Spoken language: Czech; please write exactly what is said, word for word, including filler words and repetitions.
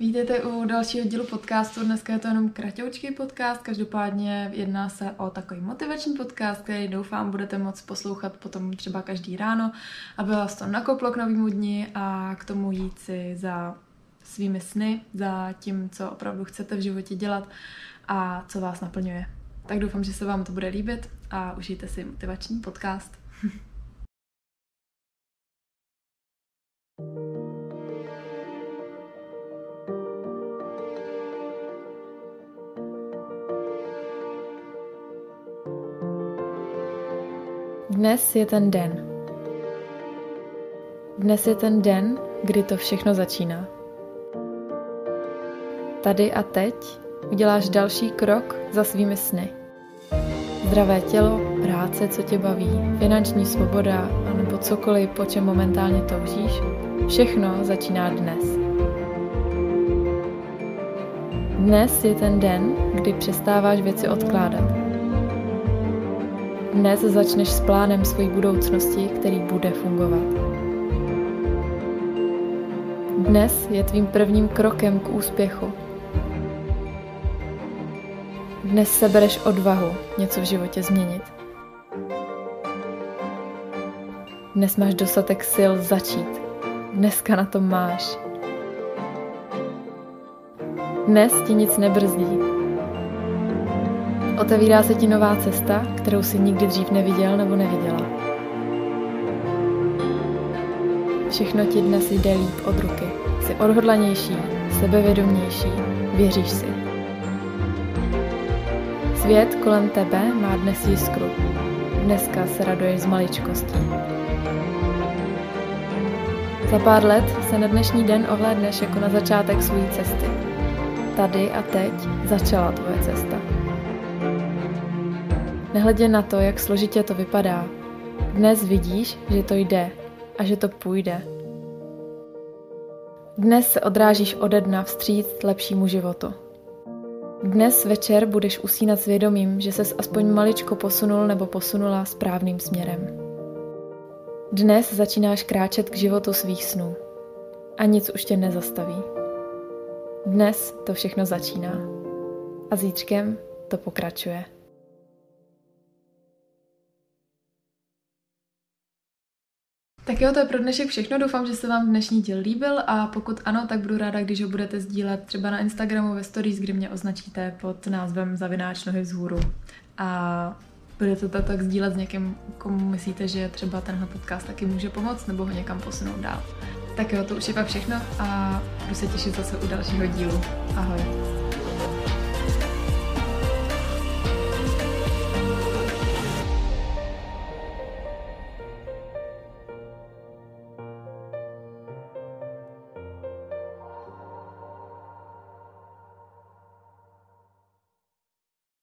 Vítejte u dalšího dílu podcastu, dneska je to jenom kratoučký podcast, každopádně jedná se o takový motivační podcast, který doufám budete moct poslouchat potom třeba každý ráno, aby vás to nakoplo k novému dni a k tomu jít si za svými sny, za tím, co opravdu chcete v životě dělat a co vás naplňuje. Tak doufám, že se vám to bude líbit a užijte si motivační podcast. Dnes je ten den. Dnes je ten den, kdy to všechno začíná. Tady a teď uděláš další krok za svými sny. Zdravé tělo, práce, co tě baví, finanční svoboda, anebo cokoliv, po čem momentálně toužíš, všechno začíná dnes. Dnes je ten den, kdy přestáváš věci odkládat. Dnes začneš s plánem své budoucnosti, který bude fungovat. Dnes je tvým prvním krokem k úspěchu. Dnes sebereš odvahu něco v životě změnit. Dnes máš dostatek sil začít. Dneska na to máš. Dnes ti nic nebrzdí. Otevírá se ti nová cesta, kterou jsi nikdy dřív neviděl nebo neviděla. Všechno ti dnes jde líp od ruky. Jsi odhodlanější, sebevědomější, věříš si. Svět kolem tebe má dnes jiskru. Dneska se raduješ z maličkostí. Za pár let se na dnešní den ohlédneš jako na začátek své cesty. Tady a teď začala tvoje cesta. Nehledě na to, jak složitě to vypadá. Dnes vidíš, že to jde a že to půjde. Dnes se odrážíš ode dna vstříc lepšímu životu. Dnes večer budeš usínat s vědomím, že ses aspoň maličko posunul nebo posunula správným směrem. Dnes začínáš kráčet k životu svých snů. A nic už tě nezastaví. Dnes to všechno začíná. A zítřkem to pokračuje. Tak jo, to je pro dnešek všechno, doufám, že se vám dnešní díl líbil a pokud ano, tak budu ráda, když ho budete sdílet třeba na Instagramu ve stories, kde mě označíte pod názvem zavináč nohy vzhůru a budete to tak sdílet s někým, komu myslíte, že třeba tenhle podcast taky může pomoct nebo ho někam posunout dál. Tak jo, to už je pak všechno a budu se těšit zase u dalšího dílu. Ahoj.